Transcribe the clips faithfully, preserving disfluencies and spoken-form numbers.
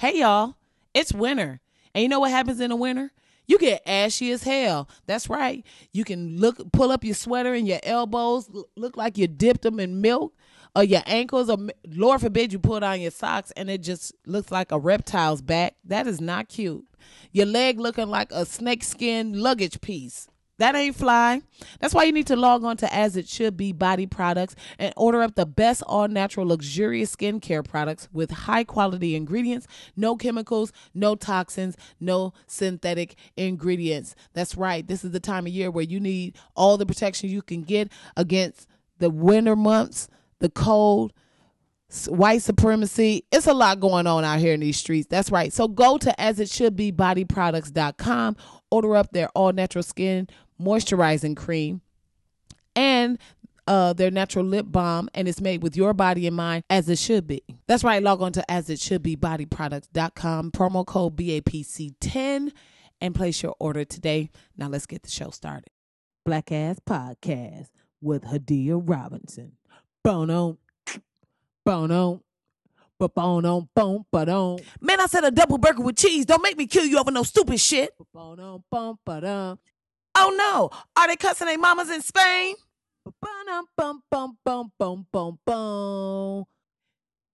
hey, y'all, it's winter. And you know what happens in the winter? You get ashy as hell. That's right. You can look, pull up your sweater and your elbows look like you dipped them in milk, or your ankles, or Lord forbid you pull down your socks and it just looks like a reptile's back. That is not cute. Your leg looking like a snakeskin luggage piece. That ain't fly. That's why you need to log on to As It Should Be Body Products and order up the best all-natural luxurious skincare products with high-quality ingredients, no chemicals, no toxins, no synthetic ingredients. That's right. This is the time of year where you need all the protection you can get against the winter months, the cold, white supremacy. It's a lot going on out here in these streets. That's right. So go to As It Should Be Body Products dot com, order up their all-natural skin moisturizing cream and uh, their natural lip balm, and it's made with your body in mind, as it should be. That's right. Log on to As It Should Be Body Products dot com, promo code B A P C ten, and place your order today. Now let's get the show started. Black Ass Podcast with Hadiah Robinson. Bono, bono, bono, bono, bono. Man, I said a double burger with cheese. Don't make me kill you over no stupid shit. Bono, bono, bono. Oh no, are they cussing their mamas in Spain? Bum, bum, bum, bum, bum, bum, bum.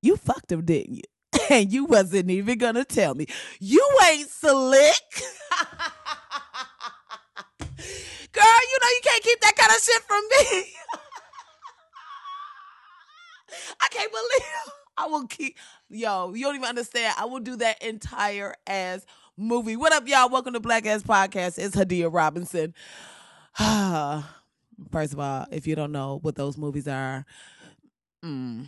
You fucked them, didn't you? And you wasn't even gonna tell me. You ain't slick. Girl, you know you can't keep that kind of shit from me. I can't believe I will keep, yo, you don't even understand. I will do that entire ass movie. What up, y'all? Welcome to Black Ass Podcast. It's Hadiah Robinson. First of all, if you don't know what those movies are, mm,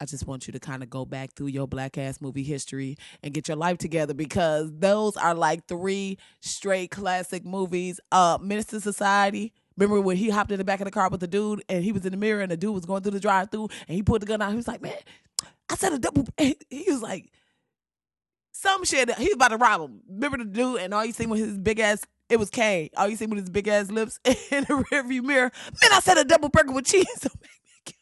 I just want you to kind of go back through your black ass movie history and get your life together, because those are like three straight classic movies. Uh, Menace to Society. Remember when he hopped in the back of the car with the dude and he was in the mirror and the dude was going through the drive-through and he pulled the gun out. He was like, man, I said a double. He was like, some shit. He was about to rob him. Remember the dude, and all you see with his big ass, it was Kane. All you see with his big ass lips in the rearview mirror. Man, I said a double burger with cheese. Just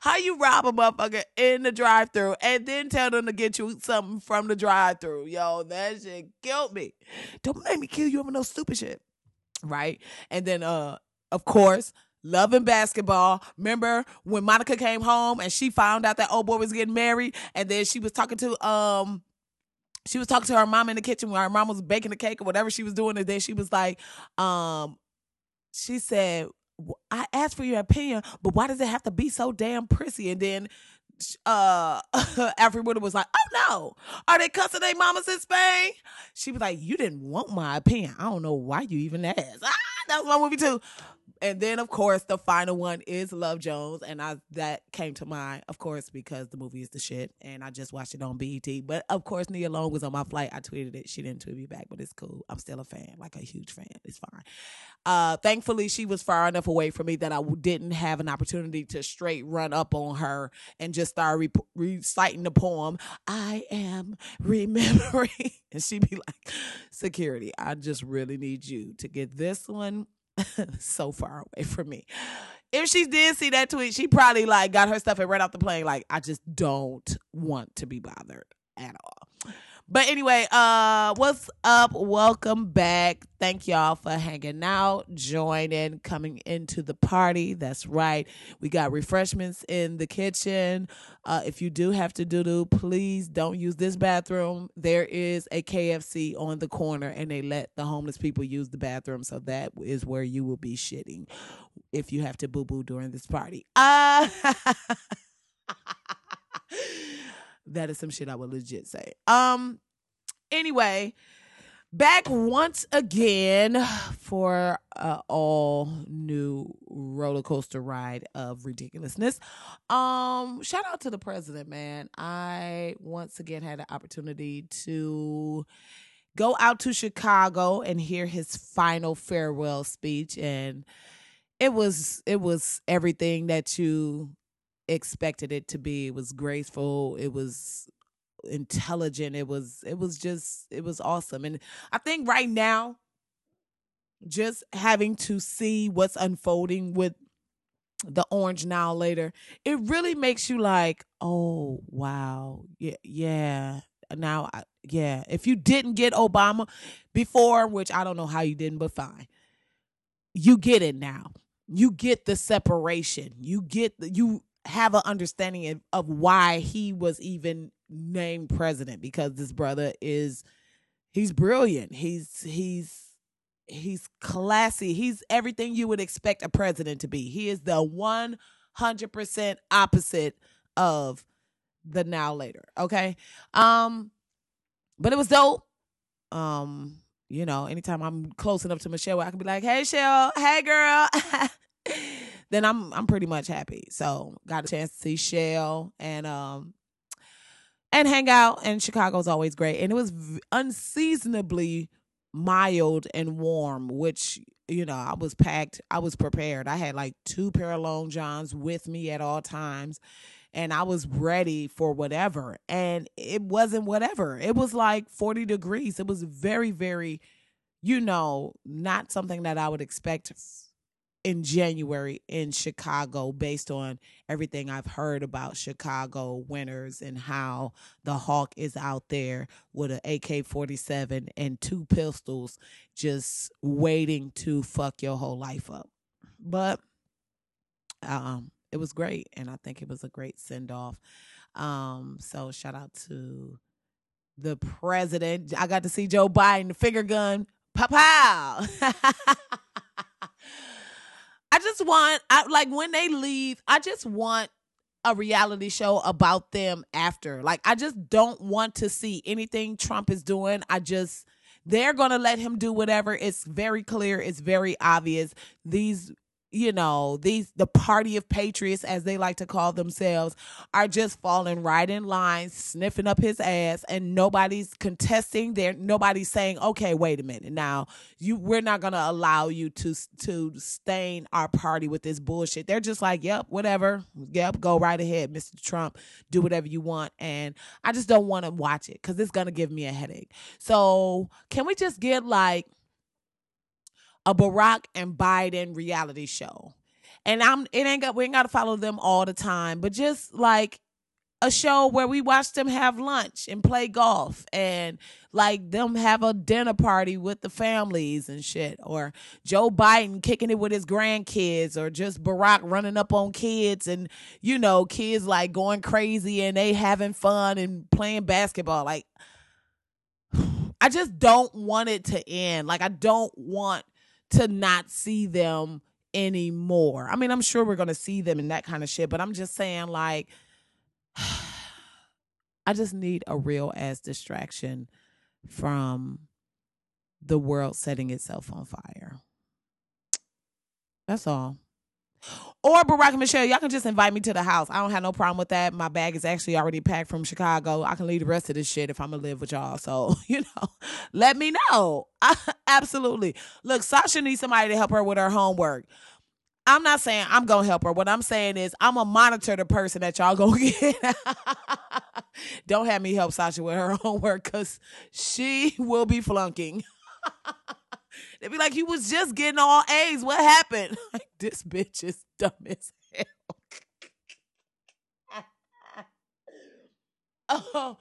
how you rob a motherfucker in the drive-through and then tell them to get you something from the drive-through. Yo, that shit killed me. Don't make me kill you over no stupid shit. Right? And then, uh, of course, Love and Basketball. Remember when Monica came home and she found out that old boy was getting married, and then she was talking to um, she was talking to her mom in the kitchen when her mom was baking the cake or whatever she was doing, and then she was like, um, she said, "I asked for your opinion, but why does it have to be so damn prissy?" And then, uh, everybody was like, "Oh no, are they cussing their mamas in Spain?" She was like, "You didn't want my opinion. I don't know why you even asked." Ah, that was my movie too. And then, of course, the final one is Love Jones, and I that came to mind, of course, because the movie is the shit, and I just watched it on B E T. But of course, Nia Long was on my flight. I tweeted it. She didn't tweet me back, but it's cool. I'm still a fan, like a huge fan. It's fine. Uh, thankfully, she was far enough away from me that I didn't have an opportunity to straight run up on her and just start re- reciting the poem. I am remembering, and she'd be like, "Security, I just really need you to get this one." So far away from me. If she did see that tweet, she probably like got her stuff and ran off the plane. Like, I just don't want to be bothered at all. But anyway, uh, what's up? Welcome back. Thank y'all for hanging out, joining, coming into the party. That's right. We got refreshments in the kitchen. Uh, if you do have to doo-doo, please don't use this bathroom. There is a K F C on the corner, and they let the homeless people use the bathroom. So that is where you will be shitting if you have to boo-boo during this party. Uh That is some shit I would legit say. Um, anyway, back once again for an all new roller coaster ride of ridiculousness. Um, shout out to the president, man. I once again had the opportunity to go out to Chicago and hear his final farewell speech, and it was it was everything that you expected it to be. It was graceful, it was intelligent, it was it was just it was awesome. And I think right now, just having to see what's unfolding with the Orange Now Later, it really makes you like, oh, wow. Yeah. Yeah. Now, I, yeah. If you didn't get Obama before, which I don't know how you didn't, but fine. You get it now. You get the separation. You get the, you have an understanding of why he was even named president, because this brother is, he's brilliant. He's, he's, he's classy. He's everything you would expect a president to be. He is the one hundred percent opposite of the Now Later. Okay. Um, but it was dope. Um, you know, anytime I'm close enough to Michelle, I can be like, hey, Shell, hey, girl, then I'm, I'm pretty much happy. So got a chance to see Shell and, um, and hang out, and Chicago's always great. And it was unseasonably mild and warm, which, you know, I was packed. I was prepared. I had like two pair of long johns with me at all times, and I was ready for whatever. And it wasn't whatever. It was like forty degrees. It was very, very, you know, not something that I would expect in January in Chicago, based on everything I've heard about Chicago winters and how the Hawk is out there with an A K forty-seven and two pistols just waiting to fuck your whole life up. But um, it was great, and I think it was a great send-off. Um, so shout out to the president. I got to see Joe Biden, the finger gun, pow-pow. I just want, I, like, when they leave, I just want a reality show about them after. Like, I just don't want to see anything Trump is doing. I just, they're going to let him do whatever. It's very clear. It's very obvious. These, you know, these, the party of patriots, as they like to call themselves, are just falling right in line, sniffing up his ass, and nobody's contesting there. Nobody's saying, okay, wait a minute. Now you, we're not going to allow you to, to stain our party with this bullshit. They're just like, yep, whatever. Yep. Go right ahead, Mister Trump, do whatever you want. And I just don't want to watch it, 'cause it's going to give me a headache. So can we just get like a Barack and Biden reality show? And I'm, it ain't got, we ain't got to follow them all the time, but just like a show where we watch them have lunch and play golf, and like them have a dinner party with the families and shit, or Joe Biden kicking it with his grandkids, or just Barack running up on kids and, you know, kids like going crazy and they having fun and playing basketball. Like, I just don't want it to end. Like, I don't want to not see them anymore. I mean, I'm sure we're going to see them in that kind of shit, but I'm just saying, like, I just need a real ass distraction from the world setting itself on fire. That's all. Or Barack and Michelle, y'all can just invite me to the house. I don't have no problem with that. My bag is actually already packed from Chicago. I can leave the rest of this shit if I'm going to live with y'all. So, you know, let me know. I, absolutely. Look, Sasha needs somebody to help her with her homework. I'm not saying I'm going to help her. What I'm saying is I'm going to monitor the person that y'all going to get. Don't have me help Sasha with her homework, because she will be flunking. They'd be like, you was just getting all A's. What happened? Like, this bitch is dumb as hell. Oh,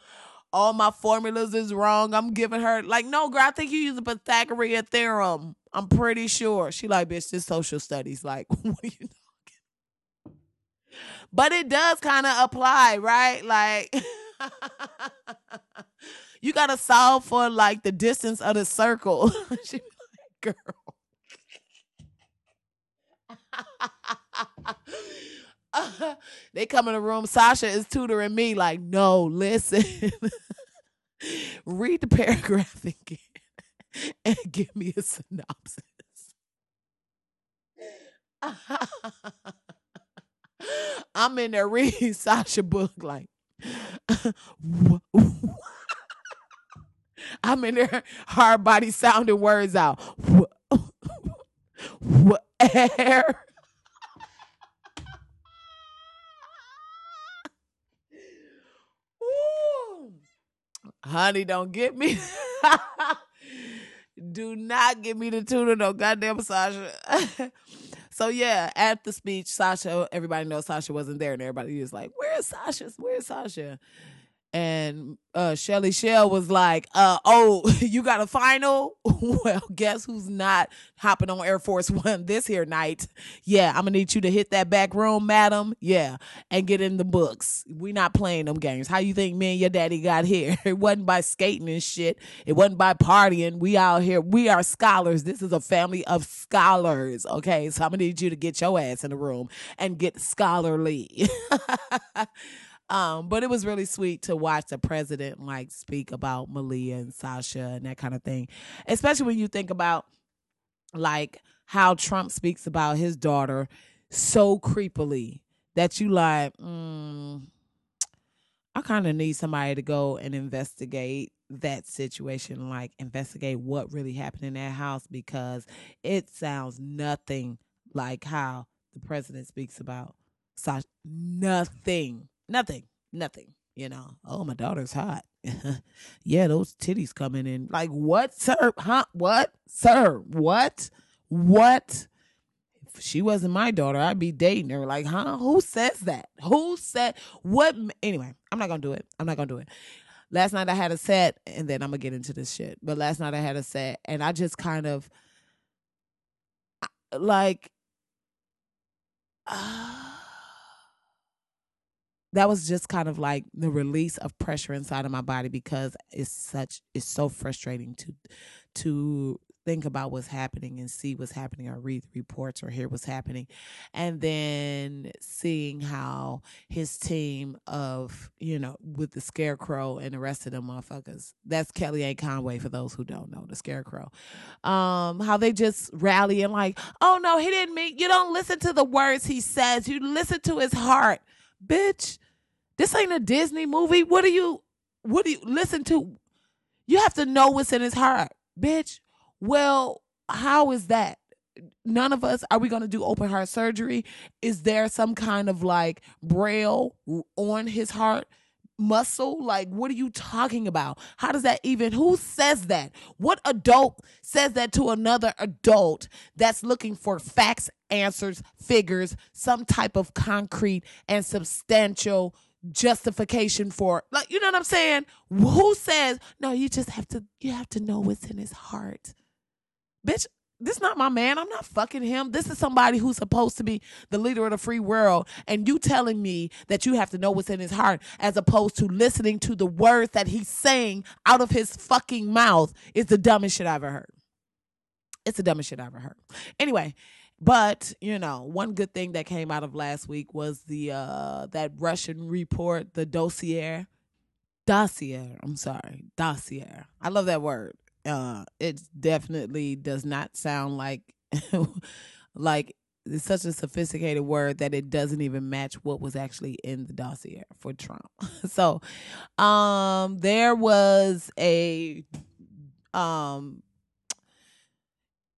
all my formulas is wrong. I'm giving her, like, no, girl, I think you use a Pythagorean theorem. I'm pretty sure. She like, bitch, this social studies. Like, what are you talking? But it does kind of apply, right? Like, you got to solve for, like, the distance of the circle. She girl. uh, they come in the room. Sasha is tutoring me like, no, listen. Read the paragraph again and give me a synopsis. I'm in there reading Sasha book like, I'm in there hard body sounding words out. Where? Honey, don't get me. Do not get me to tune in, no goddamn Sasha. So yeah, at the speech, Sasha, everybody knows Sasha wasn't there, and everybody was like, where's Sasha? Where's Sasha? And uh, Shelly Shell was like, uh, oh, you got a final? Well, guess who's not hopping on Air Force One this here night? Yeah, I'm going to need you to hit that back room, madam. Yeah, and get in the books. We not playing them games. How you think me and your daddy got here? It wasn't by skating and shit. It wasn't by partying. We out here. We are scholars. This is a family of scholars, okay? So I'm going to need you to get your ass in the room and get scholarly. Um, but it was really sweet to watch the president like speak about Malia and Sasha and that kind of thing, especially when you think about like how Trump speaks about his daughter so creepily that you like, mm, I kind of need somebody to go and investigate that situation, like investigate what really happened in that house, because it sounds nothing like how the president speaks about Sasha. Nothing. Nothing, nothing, you know. Oh, my daughter's hot. Yeah, those titties coming in. Like, what, sir? Huh? What, sir? What? What? If she wasn't my daughter, I'd be dating her. Like, huh? Who says that? Who said what? Anyway, I'm not going to do it. I'm not going to do it. Last night I had a set, and then I'm going to get into this shit. But last night I had a set, and I just kind of, like, uh, that was just kind of like the release of pressure inside of my body, because it's such, it's so frustrating to, to think about what's happening and see what's happening or read reports or hear what's happening. And then seeing how his team of, you know, with the Scarecrow and the rest of them motherfuckers, that's Kellyanne Conway for those who don't know, the Scarecrow, um, how they just rally and like, oh no, he didn't mean, you don't listen to the words he says, you listen to his heart. Bitch, this ain't a Disney movie. What do you, what do you listen to? You have to know what's in his heart, bitch. Well, how is that? None of us, are we going to do open heart surgery? Is there some kind of like braille on his heart muscle? Like, what are you talking about? How does that even, who says that? What adult says that to another adult that's looking for facts, answers, figures, some type of concrete and substantial justification for, like, you know what I'm saying? Who says, no, you just have to, you have to know what's in his heart. Bitch, this not my man. I'm not fucking him. This is somebody who's supposed to be the leader of the free world. And you telling me that you have to know what's in his heart as opposed to listening to the words that he's saying out of his fucking mouth is the dumbest shit I ever heard. It's the dumbest shit I ever heard. Anyway, but, you know, one good thing that came out of last week was the uh, that Russian report, the dossier. Dossier. I'm sorry. Dossier. I love that word. Uh, it definitely does not sound like, like it's such a sophisticated word that it doesn't even match what was actually in the dossier for Trump. So, um, there was a, um,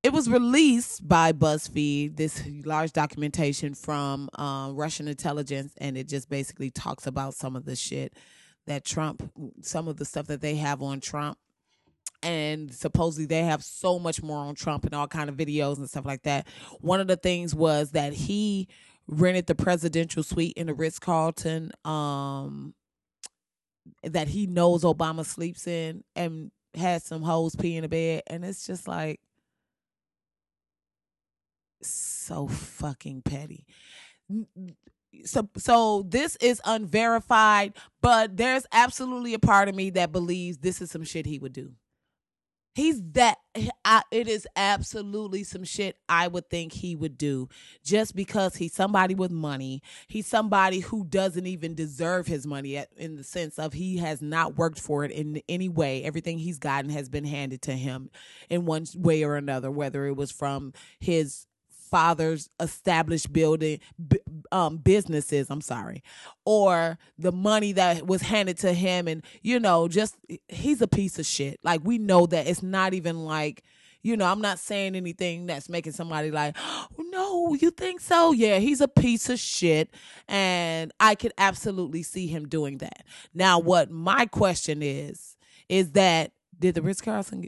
it was released by BuzzFeed, this large documentation from um, Russian intelligence, and it just basically talks about some of the shit that Trump, some of the stuff that they have on Trump. And supposedly they have so much more on Trump and all kind of videos and stuff like that. One of the things was that he rented the presidential suite in the Ritz-Carlton um, that he knows Obama sleeps in, and had some hoes pee in the bed. And it's just like so fucking petty. So, so this is unverified, but there's absolutely a part of me that believes this is some shit he would do. He's that, I, it is absolutely some shit I would think he would do, just because he's somebody with money. He's somebody who doesn't even deserve his money, in the sense of he has not worked for it in any way. Everything he's gotten has been handed to him in one way or another, whether it was from his father's established building um, businesses, I'm sorry, or the money that was handed to him. And, you know, just, he's a piece of shit. Like, we know that. It's not even like, you know, I'm not saying anything that's making somebody like, oh, no, you think so? Yeah, he's a piece of shit. And I could absolutely see him doing that. Now, what my question is, is that did the Ritz-Carlton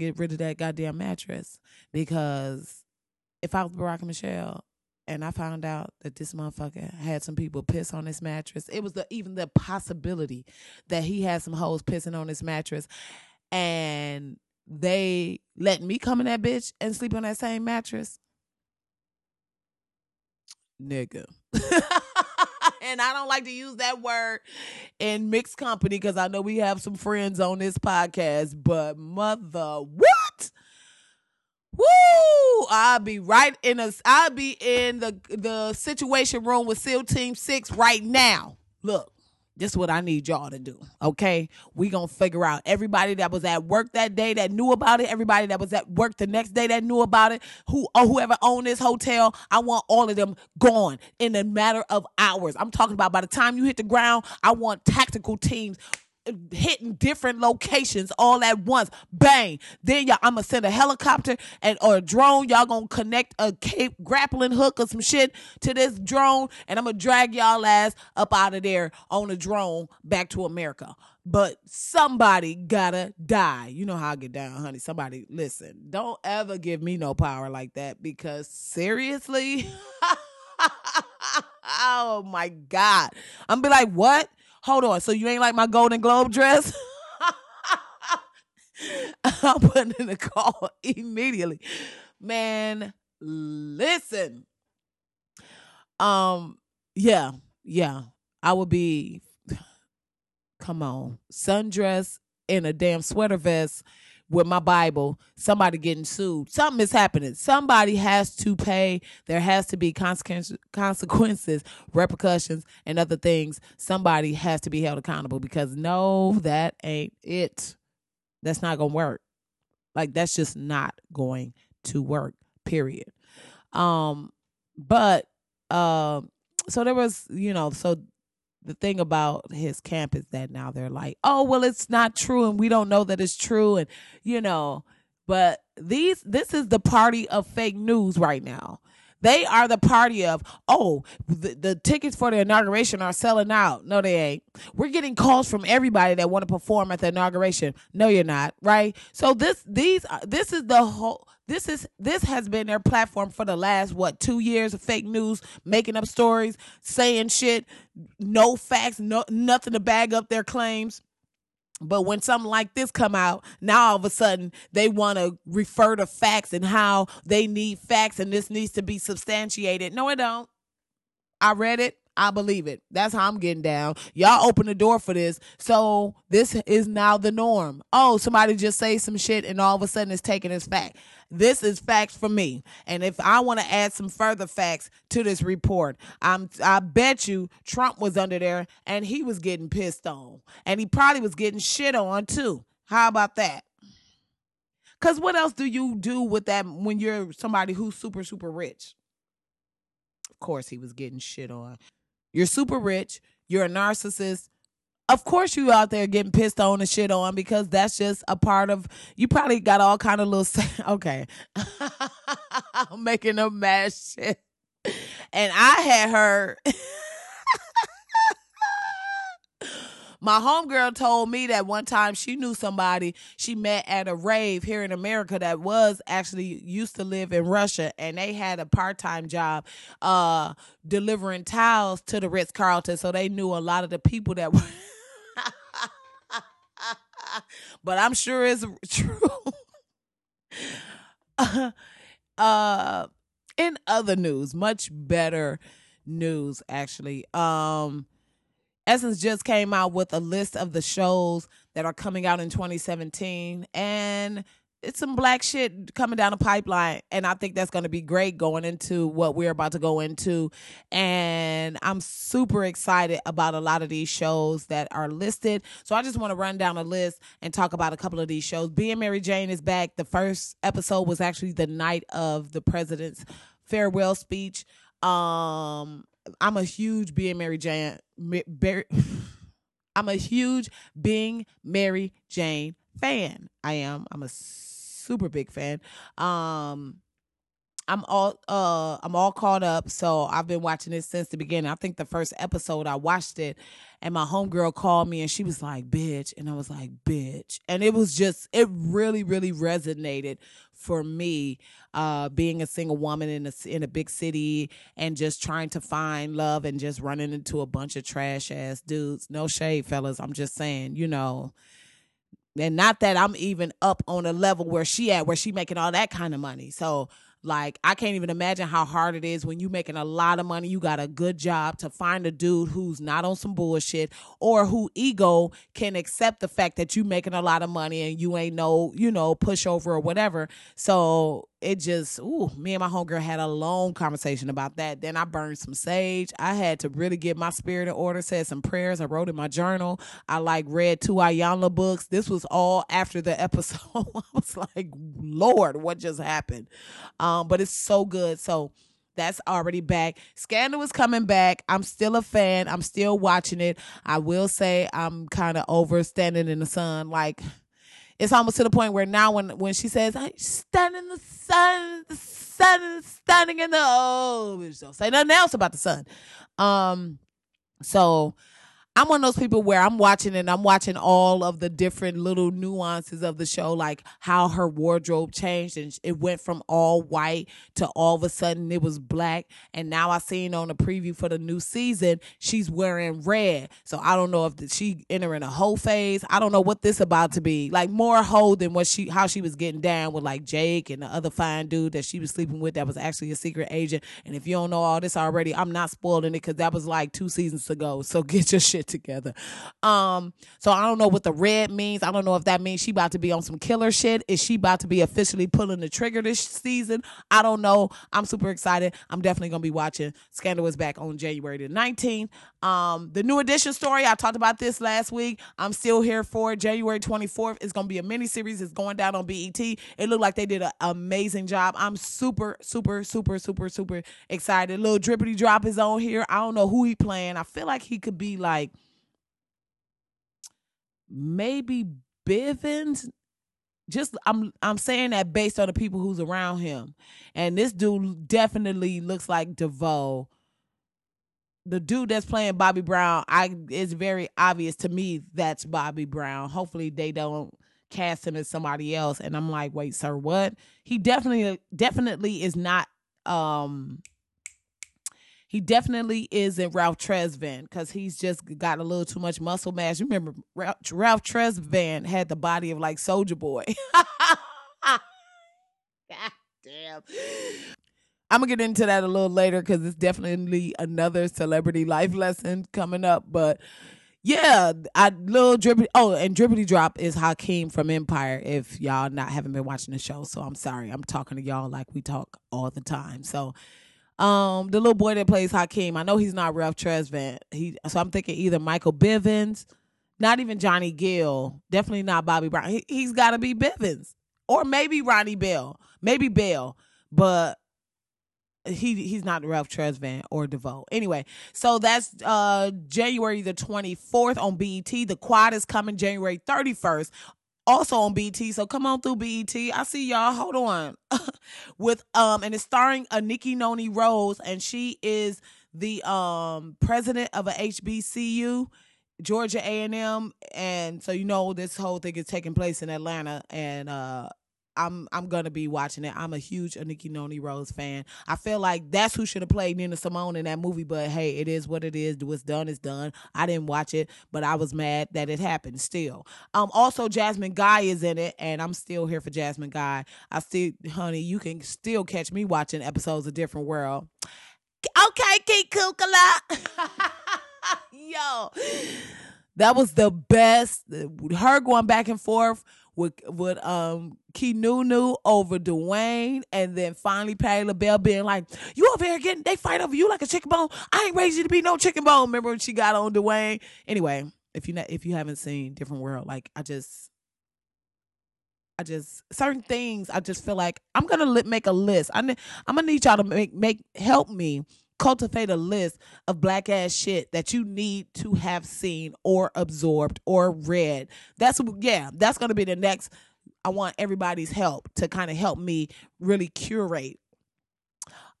get rid of that goddamn mattress? Because if I was Barack and Michelle, And I found out that this motherfucker had some people piss on his mattress. It was the, even the possibility that he had some hoes pissing on his mattress. And they let me come in that bitch and sleep on that same mattress. Nigga. And I don't like to use that word in mixed company because I know we have some friends on this podcast. But mother, what? Woo! I'll be right in a, I'll be in the the situation room with SEAL Team Six right now. Look, this is what I need y'all to do. Okay, we gonna figure out everybody that was at work that day that knew about it. Everybody that was at work the next day that knew about it. Who or whoever owned this hotel, I want all of them gone in a matter of hours. I'm talking about by the time you hit the ground, I want tactical teams hitting different locations all at once. Bang. Then y'all, I'm gonna send a helicopter and or a drone. Y'all gonna connect a cape grappling hook or some shit to this drone, and I'm gonna drag y'all ass up out of there on a drone back to America. But somebody gotta die. You know how I get down, honey. Somebody, listen, don't ever give me no power like that, because seriously, oh my God, I'm gonna be like, what? Hold on, so you ain't like my Golden Globe dress? I'm putting in a call immediately. Man, listen. Um, yeah, yeah. I would be, come on, sundress in a damn sweater vest with my Bible, somebody getting sued. Something is happening. Somebody has to pay. There has to be consequences, repercussions, and other things. Somebody has to be held accountable, because no, that ain't it. That's not going to work. Like, that's just not going to work, period. Um, but, uh, so there was, you know, so the thing about his camp is that now they're like, oh, well, it's not true, and we don't know that it's true, and, you know, but these, this is the party of fake news right now. They are the party of, oh, the, the tickets for the inauguration are selling out. No, they ain't. We're getting calls from everybody that want to perform at the inauguration. No, you're not, right? So this, these, this is the whole, this is, this has been their platform for the last, what, two years of fake news, making up stories, saying shit, no facts, no nothing to back up their claims. But when something like this come out, now all of a sudden they want to refer to facts and how they need facts and this needs to be substantiated. No, it don't. I read it. I believe it. That's how I'm getting down. Y'all open the door for this. So this is now the norm. Oh, somebody just say some shit and all of a sudden it's taken as fact. This is facts for me. And if I want to add some further facts to this report, I'm, I bet you Trump was under there and he was getting pissed on. And he probably was getting shit on too. How about that? Because what else do you do with that when you're somebody who's super, super rich? Of course he was getting shit on. You're super rich. You're a narcissist. Of course you out there getting pissed on and shit on, because that's just a part of, you probably got all kind of little, okay. I'm making up mad shit. And I had her, my homegirl told me that one time she knew somebody she met at a rave here in America that was actually used to live in Russia, and they had a part-time job uh, delivering towels to the Ritz-Carlton, so they knew a lot of the people that were... But I'm sure it's true. uh, uh, in other news, much better news, actually... Um, Essence just came out with a list of the shows that are coming out in twenty seventeen, and it's some black shit coming down the pipeline, and I think that's going to be great going into what we're about to go into, and I'm super excited about a lot of these shows that are listed, so I just want to run down a list and talk about a couple of these shows. Being Mary Jane is back. The first episode was actually the night of the president's farewell speech. Um... I'm a huge Being Mary Jane. I'm a huge Being Mary Jane fan. I am. I'm a super big fan. Um, I'm all uh I'm all caught up. So I've been watching this since the beginning. I think the first episode I watched it, and my homegirl called me and she was like, "Bitch," and I was like, "Bitch," and it was just it really really resonated for me, uh, being a single woman in a in a big city and just trying to find love and just running into a bunch of trash ass dudes. No shade, fellas. I'm just saying, you know. And not that I'm even up on a level where she at, where she making all that kind of money. So, like, I can't even imagine how hard it is when you making a lot of money, you got a good job, to find a dude who's not on some bullshit or who ego can accept the fact that you making a lot of money and you ain't no, you know, pushover or whatever. So it just, ooh, me and my homegirl had a long conversation about that. Then I burned some sage. I had to really get my spirit in order, said some prayers. I wrote in my journal. I, like, read two Ayanla books. This was all after the episode. I was like, Lord, what just happened? Um, but it's so good. So that's already back. Scandal is coming back. I'm still a fan. I'm still watching it. I will say I'm kind of over standing in the sun, like, it's almost to the point where now when, when she says, I stand in the sun, the sun is standing in the, oh, bitch, don't say nothing else about the sun. Um, so I'm one of those people where I'm watching and I'm watching all of the different little nuances of the show, like how her wardrobe changed and it went from all white to all of a sudden it was black. And now I seen on the preview for the new season, she's wearing red. So I don't know if the, she entering a hoe phase. I don't know what this about to be. Like more hoe than what she, how she was getting down with like Jake and the other fine dude that she was sleeping with that was actually a secret agent. And if you don't know all this already, I'm not spoiling it because that was like two seasons ago. So get your shit together. Um, so I don't know what the red means. I don't know if that means she about to be on some killer shit. Is she about to be officially pulling the trigger this season? I don't know. I'm super excited. I'm definitely going to be watching. Scandal is back on January the nineteenth. Um, the New Edition Story, I talked about this last week. I'm still here for it. January twenty-fourth. It's going to be a miniseries. It's going down on B E T. It looked like they did an amazing job. I'm super, super, super, super, super excited. Little Drippity Drop is on here. I don't know who he playing. I feel like he could be like maybe Bivens. Just I'm I'm saying that based on the people who's around him. And this dude definitely looks like DeVoe. The dude that's playing Bobby Brown, I it's very obvious to me that's Bobby Brown. Hopefully they don't cast him as somebody else. And I'm like, wait, sir, what? He definitely definitely is not um He definitely isn't Ralph Tresvant because he's just got a little too much muscle mass. You remember Ralph, Ralph Tresvant had the body of like Soldier Boy. God damn. I'm going to get into that a little later because it's definitely another celebrity life lesson coming up. But yeah, I little drippity. Oh, and Drippity Drop is Hakeem from Empire. If y'all not haven't been watching the show, so I'm sorry. I'm talking to y'all like we talk all the time. So. Um, the little boy that plays Hakeem, I know he's not Ralph Tresvant. He, so I'm thinking either Michael Bivins, not even Johnny Gill, definitely not Bobby Brown. He, he's got to be Bivins, or maybe Ronnie Bell, maybe Bell, but he he's not Ralph Tresvant or DeVoe. Anyway, so that's uh January the twenty-fourth on B E T. The Quad is coming January thirty-first. Also on B E T, so come on through B E T. I see y'all. Hold on, with um, and it's starring Aniki Noni Rose, and she is the um president of a H B C U, Georgia A and M, and so you know this whole thing is taking place in Atlanta, and uh, I'm I'm gonna be watching it. I'm a huge Aniki Noni Rose fan. I feel like that's who should have played Nina Simone in that movie, but hey, it is what it is. What's done is done. I didn't watch it, but I was mad that it happened still. Um, also Jasmine Guy is in it, and I'm still here for Jasmine Guy. I still, honey, you can still catch me watching episodes of Different World. Okay, Keith Kukala. Yo. That was the best. Her going back and forth with with um Kinunu over Dwayne, and then finally Patti LaBelle being like, "You over here getting they fight over you like a chicken bone? I ain't raised you to be no chicken bone." Remember when she got on Dwayne? Anyway, if you not, if you haven't seen Different World, like I just, I just certain things I just feel like I'm gonna li- make a list. I ne- I'm gonna need y'all to make make help me cultivate a list of black ass shit that you need to have seen or absorbed or read. That's yeah, that's gonna be the next. I want everybody's help to kind of help me really curate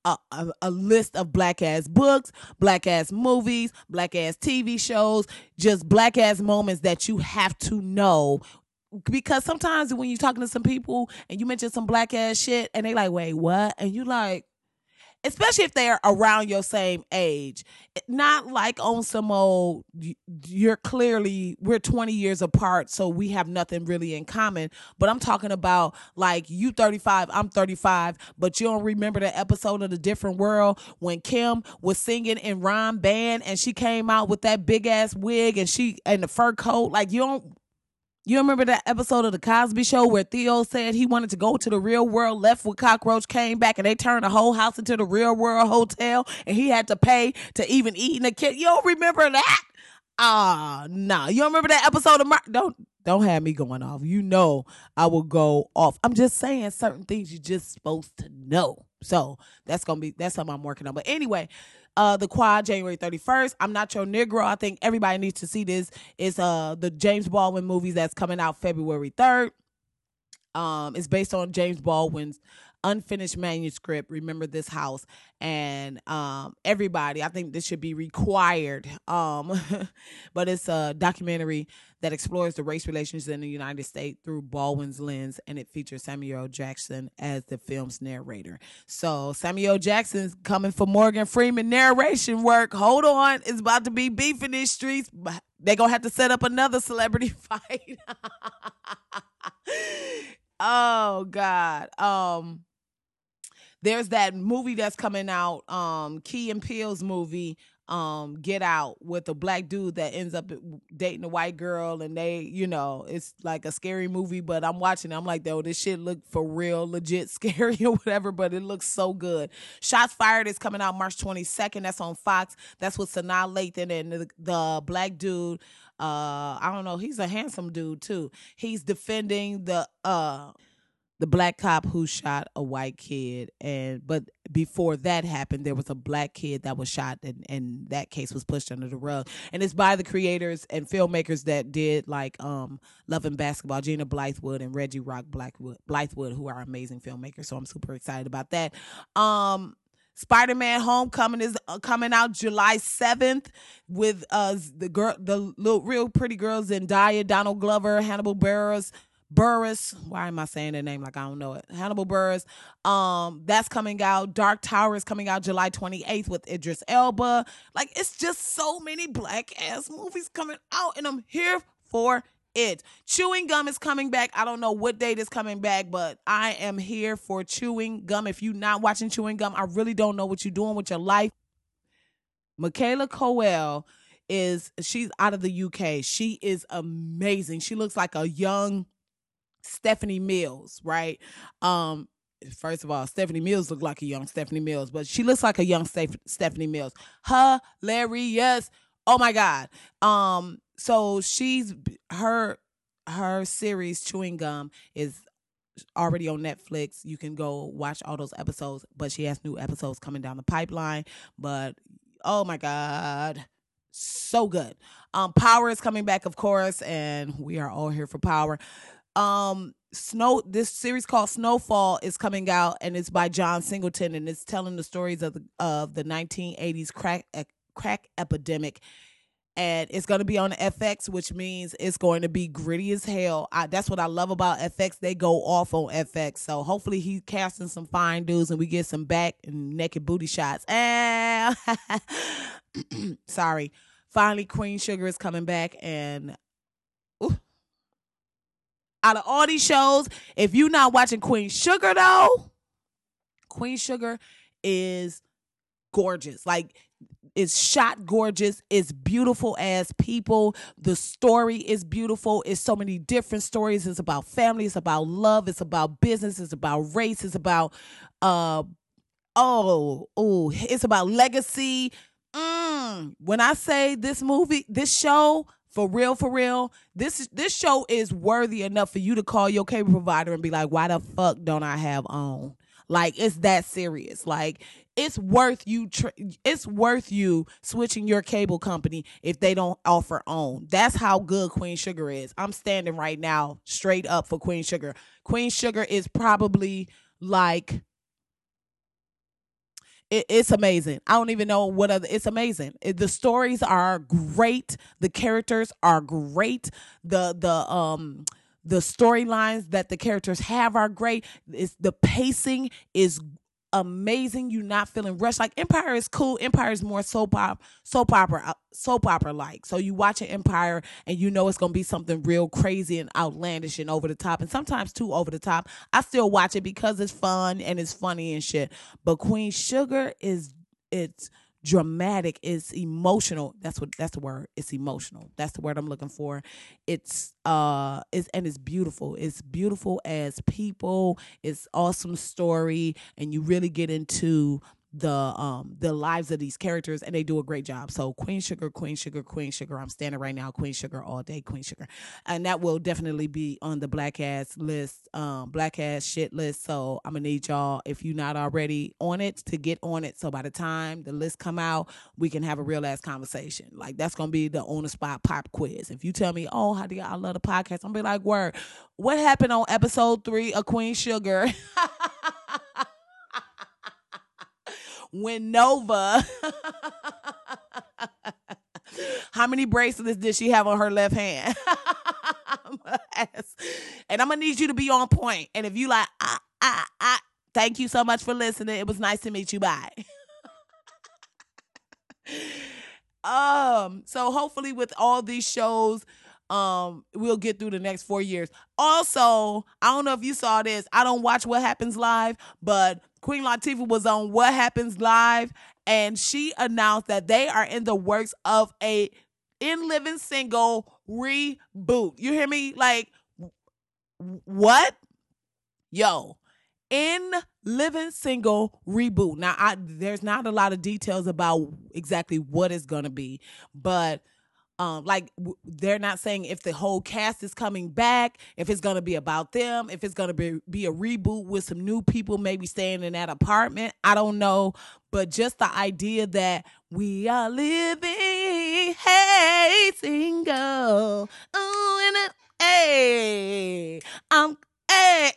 a, a, a list of black ass books, black ass movies, black ass T V shows, just black ass moments that you have to know. Because sometimes when you're talking to some people and you mention some black ass shit and they like, wait, what? And you like, especially if they're around your same age, not like on some old, you're clearly, we're twenty years apart, so we have nothing really in common. But I'm talking about like you thirty-five, I'm thirty-five, but you don't remember the episode of The Different World when Kim was singing in Ron Band and she came out with that big ass wig and she, and the fur coat. Like you don't, You remember that episode of The Cosby Show where Theo said he wanted to go to the real world, left with Cockroach, came back, and they turned the whole house into the real world hotel, and he had to pay to even eat in the kitchen? You don't remember that? Ah, uh, nah. You don't remember that episode of Mar- Don't don't have me going off. You know I will go off. I'm just saying certain things you're just supposed to know. So that's gonna be that's something I'm working on. But anyway. Uh, the Quad, January thirty-first. I'm Not Your Negro. I think everybody needs to see this. It's uh the James Baldwin movie that's coming out February third. Um, it's based on James Baldwin's unfinished manuscript, Remember This House. And um, everybody, I think this should be required. Um, but it's a documentary that explores the race relations in the United States through Baldwin's lens, and it features Samuel L. Jackson as the film's narrator. So Samuel L. Jackson's coming for Morgan Freeman narration work. Hold on. It's about to be beef in these streets. They're going to have to set up another celebrity fight. Oh, God. Um, there's that movie that's coming out, um, Key and Peele's movie, um, Get Out, with a black dude that ends up dating a white girl, and they, you know, it's like a scary movie, but I'm watching it. I'm like, though, this shit look for real, legit scary or whatever, but it looks so good. Shots Fired is coming out March twenty-second. That's on Fox. That's with Sanaa Lathan and the, the black dude. Uh, I don't know. He's a handsome dude, too. He's defending the... Uh, The black cop who shot a white kid. And but before that happened, there was a black kid that was shot, and, and that case was pushed under the rug. And it's by the creators and filmmakers that did like um, Love and Basketball, Gina Blythewood and Reggie Rock Blackwood, Blythewood, who are amazing filmmakers. So I'm super excited about that. Um, Spider-Man Homecoming is coming out July seventh with uh, the girl, the little real pretty girls, Zendaya, Donald Glover, Hannibal Buress. Burris, why am I saying their name like I don't know it? Hannibal Buress. Um, that's coming out. Dark Tower is coming out July twenty-eighth with Idris Elba. Like, it's just so many black ass movies coming out, and I'm here for it. Chewing Gum is coming back. I don't know what date is coming back, but I am here for Chewing Gum. If you're not watching Chewing Gum, I really don't know what you're doing with your life. Michaela Coel is, she's out of the U K. She is amazing. She looks like a young Stephanie Mills, right? Um, first of all, Stephanie Mills looked like a young Stephanie Mills, but she looks like a young Steph- Stephanie Mills. Hilarious. Oh my God. Um, so she's, her, her series Chewing Gum is already on Netflix. You can go watch all those episodes, but she has new episodes coming down the pipeline. But oh my God. So good. Um, Power is coming back, of course, and we are all here for Power. Um, Snow, this series called Snowfall is coming out, and it's by John Singleton, and it's telling the stories of the, of the nineteen eighties crack, uh, crack epidemic, and it's going to be on F X, which means it's going to be gritty as hell. I, that's what I love about F X. They go off on F X, so hopefully he's casting some fine dudes and we get some back and naked booty shots. Ah. Sorry. Finally, Queen Sugar is coming back, and ooh. Out of all these shows, if you're not watching Queen Sugar, though, Queen Sugar is gorgeous. Like, it's shot gorgeous. It's beautiful as people. The story is beautiful. It's so many different stories. It's about family. It's about love. It's about business. It's about race. It's about, uh, oh, oh, it's about legacy. Mm. When I say this movie, this show... For real, for real, this this show is worthy enough for you to call your cable provider and be like, why the fuck don't I have on? Like, it's that serious. Like, it's worth you tr- it's worth you switching your cable company if they don't offer on. That's how good Queen Sugar is. I'm standing right now straight up for Queen Sugar. Queen Sugar is probably like... It, it's amazing. I don't even know what other. It's amazing. It, the stories are great. The characters are great. The the um the storylines that the characters have are great. It's, the pacing is amazing. You're not feeling rushed. Like Empire is cool. Empire is more soap op, soap opera, soap opera like. So you watch an Empire and you know it's gonna be something real crazy and outlandish and over the top, and sometimes too over the top. I still watch it because it's fun and it's funny and shit. But Queen Sugar is it's dramatic. It's emotional. That's what that's the word. It's emotional. That's the word I'm looking for. It's uh, it's and it's beautiful. It's beautiful as people. It's awesome story, and you really get into the um the lives of these characters, and they do a great job. So Queen Sugar, Queen Sugar, Queen Sugar. I'm standing right now. Queen Sugar all day. Queen Sugar, and that will definitely be on the Black Ass list, um Black Ass shit list. So I'm gonna need y'all, if you're not already on it, to get on it. So by the time the list come out, we can have a real ass conversation. Like that's gonna be the on the spot pop quiz. If you tell me, oh, how do y'all love the podcast? I'm gonna be like, word, what happened on episode three of Queen Sugar? When Nova, how many bracelets did she have on her left hand? I'm gonna ask. And I'm gonna need you to be on point. And if you like, I, I, I, thank you so much for listening. It was nice to meet you. Bye. um. So hopefully, with all these shows, um, we'll get through the next four years. Also, I don't know if you saw this. I don't watch What Happens Live, but Queen Latifah was on What Happens Live, and she announced that they are in the works of a In Living single reboot. You hear me? Like, what? Yo, In Living single reboot. Now, I, there's not a lot of details about exactly what it's going to be, but Um, like w- they're not saying if the whole cast is coming back, if it's going to be about them, if it's going to be, be a reboot with some new people maybe staying in that apartment. I don't know. But just the idea that we are living, hey, single, ooh, and a, hey, I'm, hey,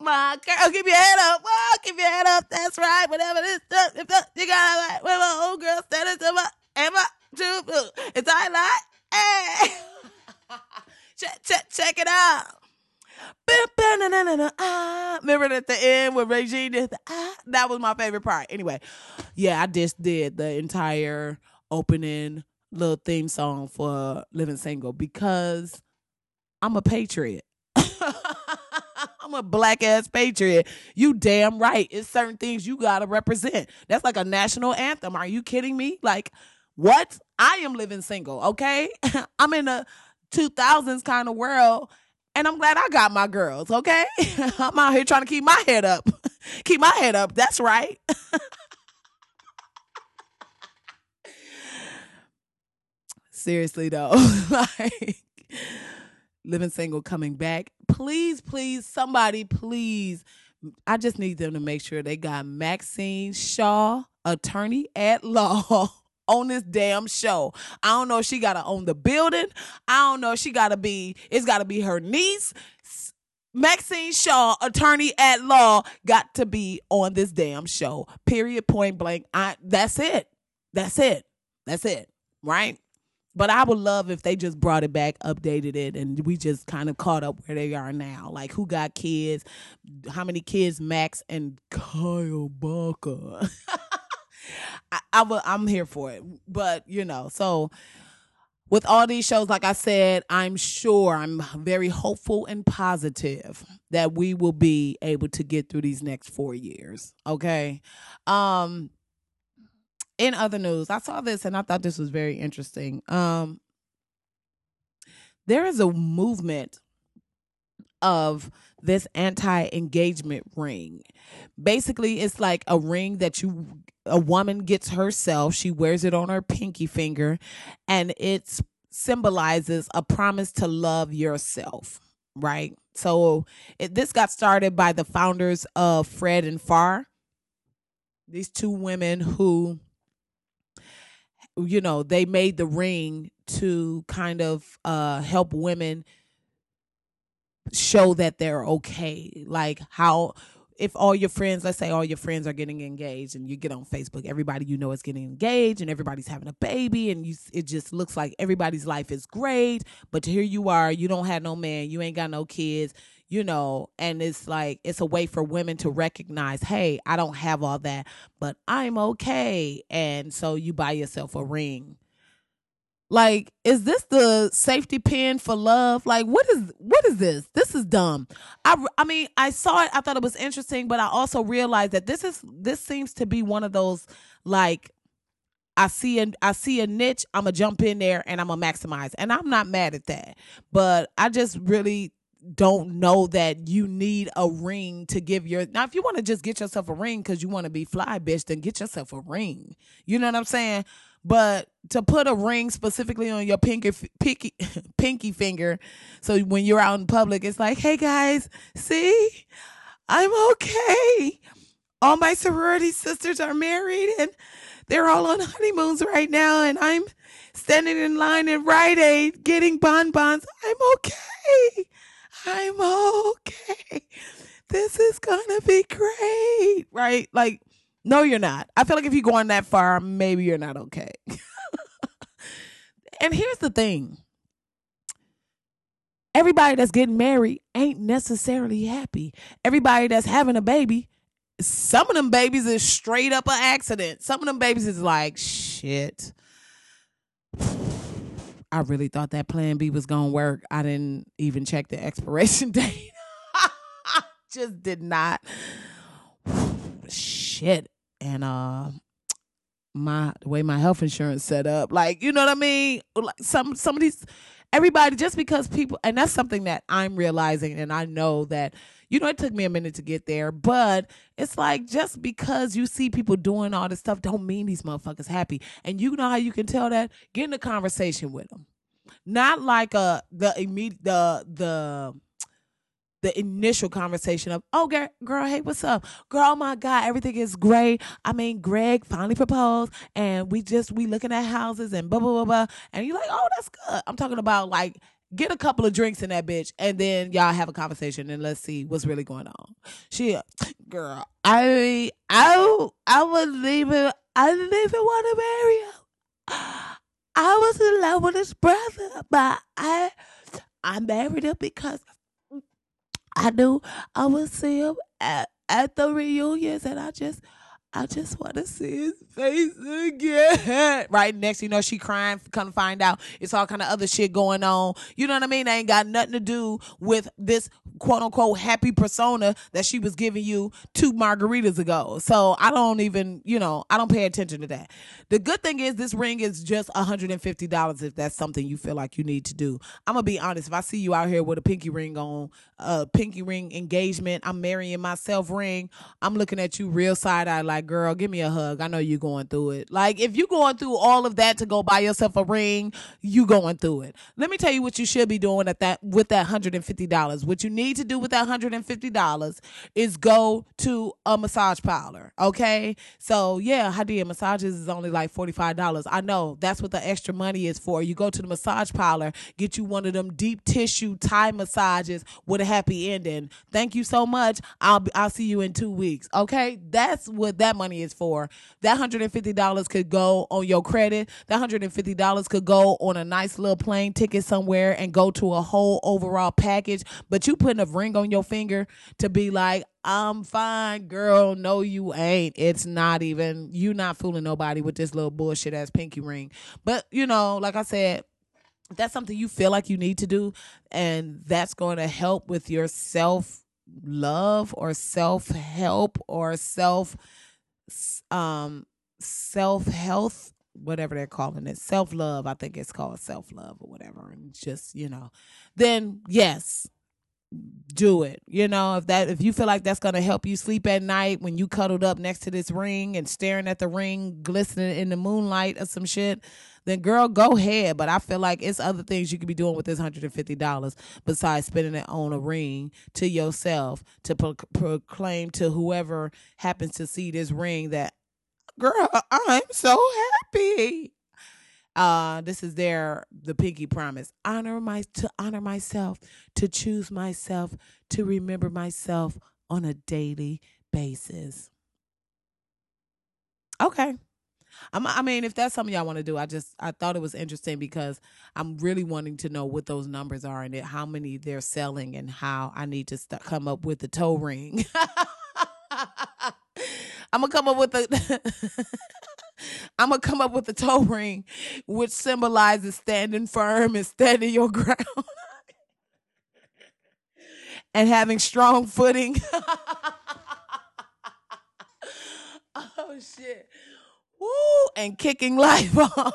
my girl, keep your head up, oh, keep your head up, that's right, whatever this stuff, if that, you got to like, where my old girl standing to my, am I? It's I like, hey, check, check, check it out. Remember at the end when Regine did the, ah, that was my favorite part. Anyway, yeah, I just did the entire opening little theme song for Living Single because I'm a patriot. I'm a black ass patriot. You damn right. It's certain things you gotta represent. That's like a national anthem. Are you kidding me? Like, what? I am living single, okay? I'm in a two thousands kind of world, and I'm glad I got my girls, okay? I'm out here trying to keep my head up. Keep my head up, that's right. Seriously, though, like, Living Single coming back. Please, please, somebody, please. I just need them to make sure they got Maxine Shaw, attorney at law, on this damn show. I don't know if she gotta own the building. I don't know if she gotta be, it's gotta be her niece. Maxine Shaw, attorney at law, got to be on this damn show. Period, point blank. I, that's it. That's it. That's it. Right? But I would love if they just brought it back, updated it, and we just kind of caught up where they are now. Like, who got kids? How many kids Max and Kyle Barker? I, I will, I'm here for it. But, you know, so with all these shows, like I said, I'm sure, I'm very hopeful and positive that we will be able to get through these next four years. Okay. Um, in other news, I saw this and I thought this was very interesting. Um, there is a movement of this anti-engagement ring. Basically, it's like a ring that you... a woman gets herself, she wears it on her pinky finger, and it symbolizes a promise to love yourself, right? So it, this got started by the founders of Fred and Farr, these two women who, you know, they made the ring to kind of uh, help women show that they're okay. Like how... if all your friends, let's say all your friends are getting engaged and you get on Facebook, everybody you know is getting engaged and everybody's having a baby and you, it just looks like everybody's life is great. But here you are, you don't have no man, you ain't got no kids, you know, and it's like, it's a way for women to recognize, hey, I don't have all that, but I'm okay. And so you buy yourself a ring. Like, is this the safety pin for love? Like, what is what is this? This is dumb. I, I mean, I saw it. I thought it was interesting, but I also realized that this is this seems to be one of those, like, I see a, I see a niche, I'm going to jump in there, and I'm going to maximize. And I'm not mad at that. But I just really don't know that you need a ring to give your... Now, if you want to just get yourself a ring because you want to be fly, bitch, then get yourself a ring. You know what I'm saying? But to put a ring specifically on your pinky, pinky, pinky finger, so when you're out in public, it's like, hey, guys, see, I'm okay. All my sorority sisters are married, and they're all on honeymoons right now, and I'm standing in line at Rite Aid getting bonbons. I'm okay. I'm okay. This is going to be great, right? Like, no, you're not. I feel like if you're going that far, maybe you're not okay. And here's the thing. Everybody that's getting married ain't necessarily happy. Everybody that's having a baby, some of them babies is straight up an accident. Some of them babies is like, shit, I really thought that plan B was going to work. I didn't even check the expiration date. I just did not. Shit. And uh, my the way my health insurance set up, like, you know what I mean? Like some, some of these, everybody, just because people, and that's something that I'm realizing, and I know that, you know, it took me a minute to get there, but it's like, just because you see people doing all this stuff don't mean these motherfuckers happy. And you know how you can tell that? Get in a conversation with them. Not like a, the immediate, the, the, the initial conversation of, oh, girl, girl, hey, what's up? Girl, my God, everything is great. I mean, Greg finally proposed, and we just, we looking at houses and blah, blah, blah, blah. And you're like, oh, that's good. I'm talking about, like, get a couple of drinks in that bitch, and then y'all have a conversation, and let's see what's really going on. She, girl, I mean, I, I wouldn't even, I didn't even want to marry him. I was in love with his brother, but I, I married him because I knew I would see him at, at the reunions, and I just, I just want to see his face again. Right next, you know, she crying, come find out it's all kind of other shit going on. You know what I mean? I ain't got nothing to do with this quote unquote happy persona that she was giving you two margaritas ago. So I don't even, you know, I don't pay attention to that. The good thing is this ring is just one hundred fifty dollars if that's something you feel like you need to do. I'm going to be honest. If I see you out here with a pinky ring on, a uh, pinky ring engagement, I'm marrying myself ring, I'm looking at you real side eye like, girl, give me a hug. I know you're going through it. Like, if you're going through all of that to go buy yourself a ring, you going through it. Let me tell you what you should be doing at that with that one hundred fifty dollars. What you need to do with that one hundred fifty dollars is go to a massage parlor, okay? So, yeah, Hadiah, massages is only like forty-five dollars. I know. That's what the extra money is for. You go to the massage parlor, get you one of them deep tissue Thai massages with a happy ending. Thank you so much. I'll, I'll see you in two weeks, okay? That's what that money is for. That one hundred fifty dollars could go on your credit. That one hundred fifty dollars could go on a nice little plane ticket somewhere and go to a whole overall package. But you putting a ring on your finger to be like, I'm fine, girl. No, you ain't. It's not even, you not fooling nobody with this little bullshit ass pinky ring. But, you know, like I said, if that's something you feel like you need to do, and that's going to help with your self-love or self-help or self- Um, self-health, whatever they're calling it, self-love, I think it's called self-love or whatever, and just, you know, then yes, do it. You know, if that, if you feel like that's going to help you sleep at night when you cuddled up next to this ring and staring at the ring glistening in the moonlight or some shit, then girl, go ahead. But I feel like it's other things you could be doing with this one hundred fifty dollars besides spending it on a ring to yourself to pro- proclaim to whoever happens to see this ring that, girl, I'm so happy. Uh, this is their, the pinky promise. Honor my, to honor myself, to choose myself, to remember myself. on a daily basis. Okay. I'm, I mean, if that's something y'all want to do, I just, I thought it was interesting because I'm really wanting to know what those numbers are and how many they're selling and how I need to st- come up with the toe ring. I'm going to come up with a, I'm going to come up with a toe ring, which symbolizes standing firm and standing your ground and having strong footing. Oh, shit. Woo, and kicking life off.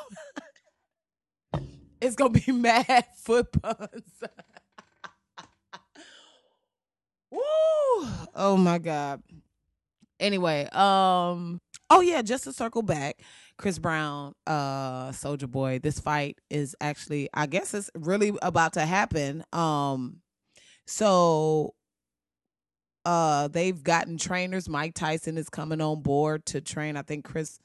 It's going to be mad foot puns. Woo. Oh, my God. Anyway, um, oh, yeah, just to circle back, Chris Brown, uh, Soldier Boy, this fight is actually, I guess it's really about to happen. Um, so... Uh, they've gotten trainers. Mike Tyson is coming on board to train, I think, Chris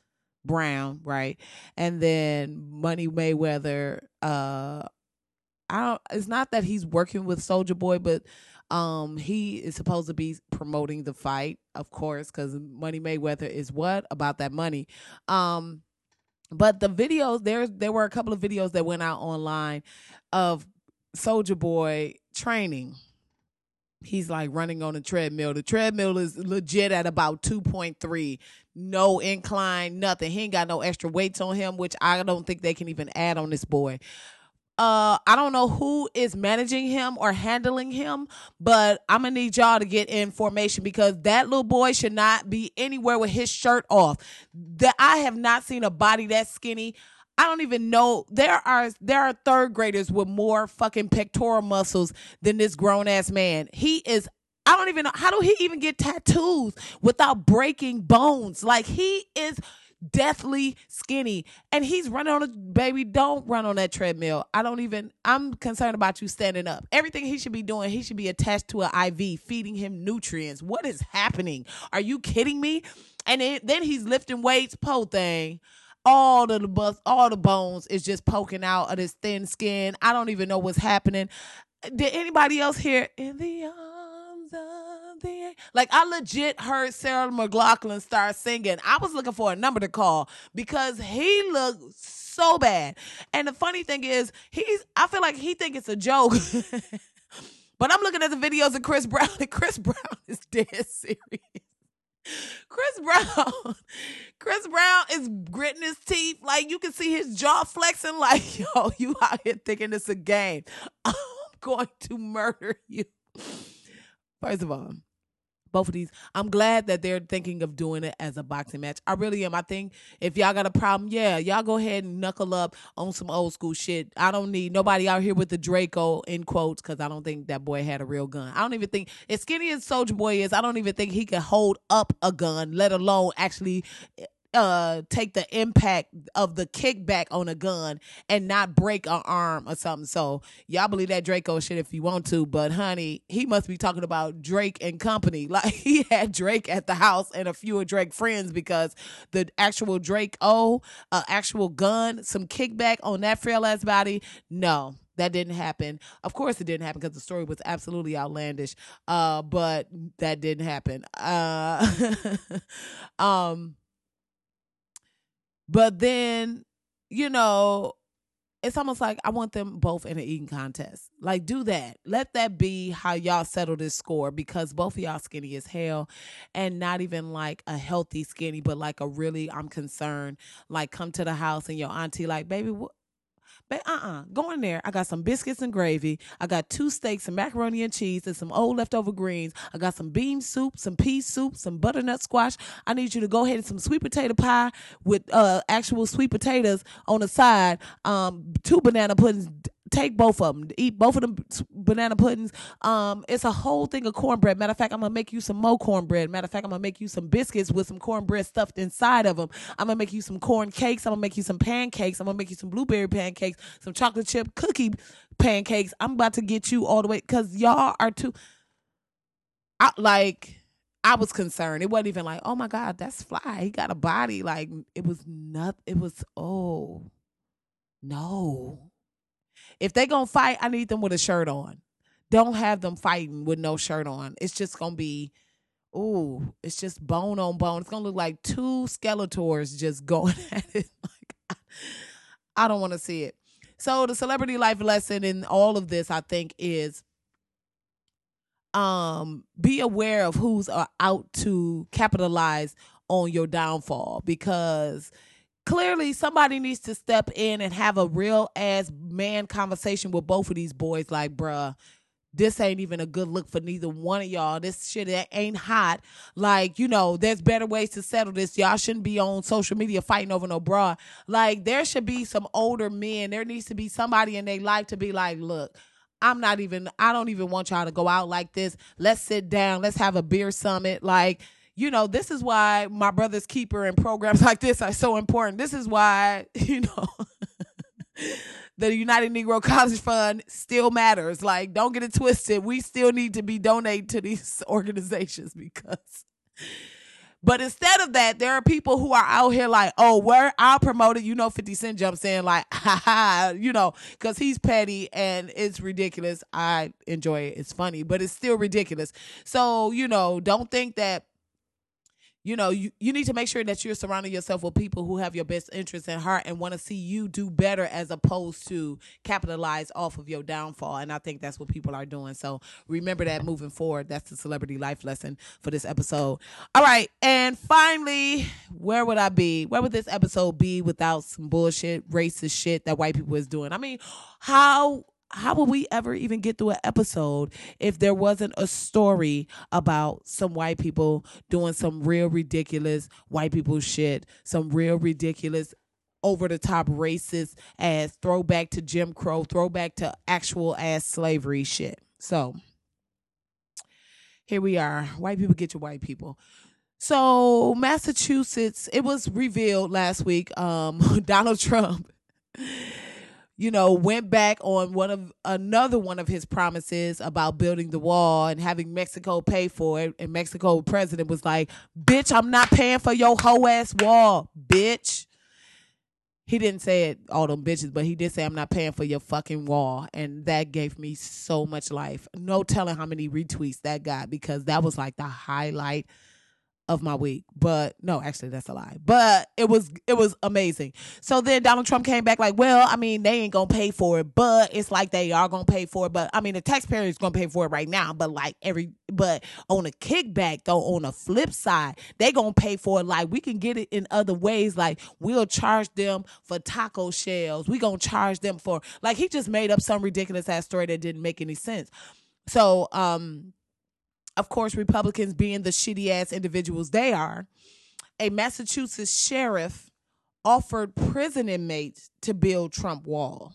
Brown, right? And then Money Mayweather. Uh, I don't. It's not that he's working with Soldier Boy, but um, he is supposed to be promoting the fight, of course, because Money Mayweather is what? About that money. Um, but the videos, there, there were a couple of videos that went out online of Soldier Boy training. He's like running on a treadmill. The treadmill is legit at about two point three. No incline, nothing. He ain't got no extra weights on him, which I don't think they can even add on this boy. Uh, I don't know who is managing him or handling him, but I'm going to need y'all to get in formation because that little boy should not be anywhere with his shirt off. That I have not seen a body that skinny. I don't even know. There are there are third graders with more fucking pectoral muscles than this grown-ass man. He is, I don't even know. How do he even get tattoos without breaking bones? Like, he is deathly skinny. And he's running on a, baby, don't run on that treadmill. I don't even, I'm concerned about you standing up. Everything he should be doing, he should be attached to an I V, feeding him nutrients. What is happening? Are you kidding me? And it, then he's lifting weights, po thing. All the bus, all the bones is just poking out of this thin skin. I don't even know what's happening. Did anybody else hear in the arms of the? Like, I legit heard Sarah McLachlan start singing. I was looking for a number to call because he looked so bad. And the funny thing is, he's. I feel like he think it's a joke, but I'm looking at the videos of Chris Brown, and Chris Brown is dead serious. Chris Brown, Chris Brown is gritting his teeth. Like, you can see his jaw flexing like, yo, you out here thinking it's a game. I'm going to murder you. First of all, both of these, I'm glad that they're thinking of doing it as a boxing match. I really am. I think if y'all got a problem, yeah, y'all go ahead and knuckle up on some old school shit. I don't need nobody out here with the Draco in quotes because I don't think that boy had a real gun. I don't even think, as skinny as Soulja Boy is, I don't even think he can hold up a gun, let alone actually uh, take the impact of the kickback on a gun and not break an arm or something. So y'all believe that Draco shit if you want to, but honey, he must be talking about Drake and company. Like, he had Drake at the house and a few of Drake friends because the actual Drake O, uh, actual gun, some kickback on that frail ass body. No, that didn't happen. Of course it didn't happen because the story was absolutely outlandish. Uh, but that didn't happen. Uh, um, But then, you know, it's almost like I want them both in an eating contest. Like, do that. Let that be how y'all settle this score because both of y'all skinny as hell and not even like a healthy skinny, but like a really, I'm concerned, like come to the house and your auntie like, baby, what? But uh-uh, go in there. I got some biscuits and gravy. I got two steaks and macaroni and cheese and some old leftover greens. I got some bean soup, some pea soup, some butternut squash. I need you to go ahead and some sweet potato pie with uh, actual sweet potatoes on the side. Um, two banana puddings. Take both of them. Eat both of them banana puddings. Um, it's a whole thing of cornbread. Matter of fact, I'm going to make you some more cornbread. Matter of fact, I'm going to make you some biscuits with some cornbread stuffed inside of them. I'm going to make you some corn cakes. I'm going to make you some pancakes. I'm going to make you some blueberry pancakes, some chocolate chip cookie pancakes. I'm about to get you all the way because y'all are too... I, like, I was concerned. It wasn't even like, oh, my God, that's fly. He got a body. Like, it was not... It was, oh, no. If they gonna fight, I need them with a shirt on. Don't have them fighting with no shirt on. It's just gonna be ooh, it's just bone on bone. It's going to look like two Skeletors just going at it. Like, I, I don't want to see it. So the celebrity life lesson in all of this, I think, is um, be aware of who's out to capitalize on your downfall, because clearly somebody needs to step in and have a real ass man conversation with both of these boys. Like, bruh, this ain't even a good look for neither one of y'all. This shit ain't hot. Like, you know, there's better ways to settle this. Y'all shouldn't be on social media fighting over no bra. Like, there should be some older men. There needs to be somebody in their life to be like, look, I'm not even, I don't even want y'all to go out like this. Let's sit down. Let's have a beer summit. Like, you know, this is why my brother's keeper and programs like this are so important. This is why, you know, the United Negro College Fund still matters. Like, don't get it twisted. We still need to be donating to these organizations because, but instead of that, there are people who are out here like, oh, where I'll promote it. You know, fifty Cent jumps in like, ha ha, you know, because he's petty and it's ridiculous. I enjoy it. It's funny, but it's still ridiculous. So, you know, don't think that, you know, you, you need to make sure that you're surrounding yourself with people who have your best interests in heart and want to see you do better as opposed to capitalize off of your downfall. And I think that's what people are doing. So remember that moving forward. That's the celebrity life lesson for this episode. All right. And finally, where would I be? Where would this episode be without some bullshit, racist shit that white people is doing? I mean, how... How would we ever even get through an episode if there wasn't a story about some white people doing some real ridiculous white people shit, some real ridiculous over-the-top racist ass throwback to Jim Crow, throwback to actual ass slavery shit? So here we are. White people, get your white people. So Massachusetts, it was revealed last week, um, Donald Trump you know, went back on one of another one of his promises about building the wall and having Mexico pay for it. And Mexico president was like, bitch, I'm not paying for your hoe ass wall, bitch. He didn't say it, all them bitches, but he did say, I'm not paying for your fucking wall. And that gave me so much life. No telling how many retweets that got, because that was like the highlight of my week. But no, actually that's a lie. But it was it was amazing. So then Donald Trump came back like, well, I mean, they ain't gonna pay for it, but it's like they are gonna pay for it. But I mean, the taxpayer is gonna pay for it right now. But like every but on a kickback though, on a flip side, they gonna pay for it. Like, we can get it in other ways. Like, we'll charge them for taco shells. We gonna charge them for, like, he just made up some ridiculous ass story that didn't make any sense. So um of course, Republicans being the shitty-ass individuals they are, a Massachusetts sheriff offered prison inmates to build Trump wall.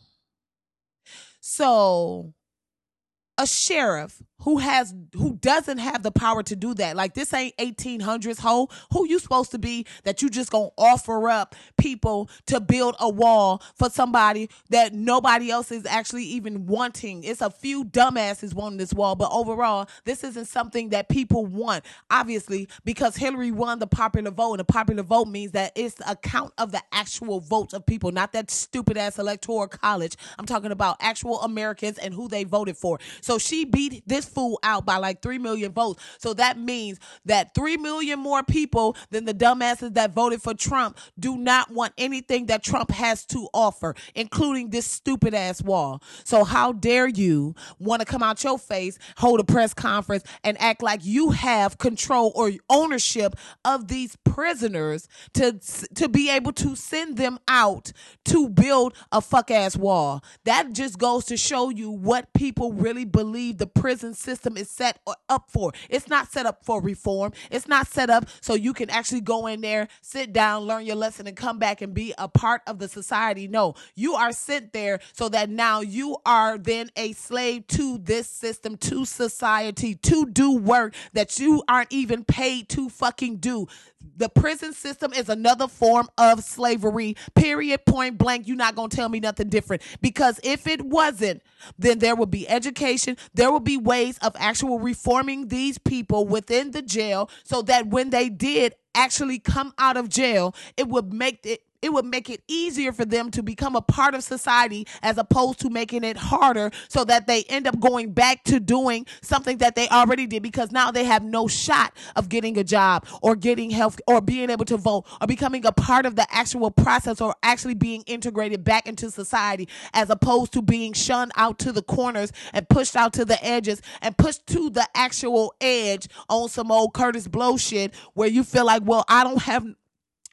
So a sheriff who has who doesn't have the power to do that, like, this ain't eighteen hundreds, ho. Who you supposed to be that you just gonna offer up people to build a wall for somebody that nobody else is actually even wanting? It's a few dumbasses wanting this wall, but overall this isn't something that people want, obviously, because Hillary won the popular vote, and the popular vote means that it's a count of the actual votes of people, not that stupid ass electoral college. I'm talking about actual Americans and who they voted for. So she beat this fool out by like three million votes. So that means that three million more people than the dumbasses that voted for Trump do not want anything that Trump has to offer, including this stupid ass wall. So how dare you want to come out your face, hold a press conference, and act like you have control or ownership of these prisoners to, to be able to send them out to build a fuck ass wall. That just goes to show you what people really believe the prison system is set up for. It's not set up for reform. It's not set up so you can actually go in there, sit down, learn your lesson, and come back and be a part of the society. No, you are sent there so that now you are then a slave to this system, to society, to do work that you aren't even paid to fucking do. The prison system is another form of slavery, period, point blank. You're not going to tell me nothing different, because if it wasn't, then there would be education. There would be ways of actual reforming these people within the jail so that when they did actually come out of jail, it would make it it would make it easier for them to become a part of society as opposed to making it harder, so that they end up going back to doing something that they already did, because now they have no shot of getting a job or getting health or being able to vote or becoming a part of the actual process or actually being integrated back into society, as opposed to being shunned out to the corners and pushed out to the edges and pushed to the actual edge on some old Curtis Blow shit where you feel like, well, I don't have...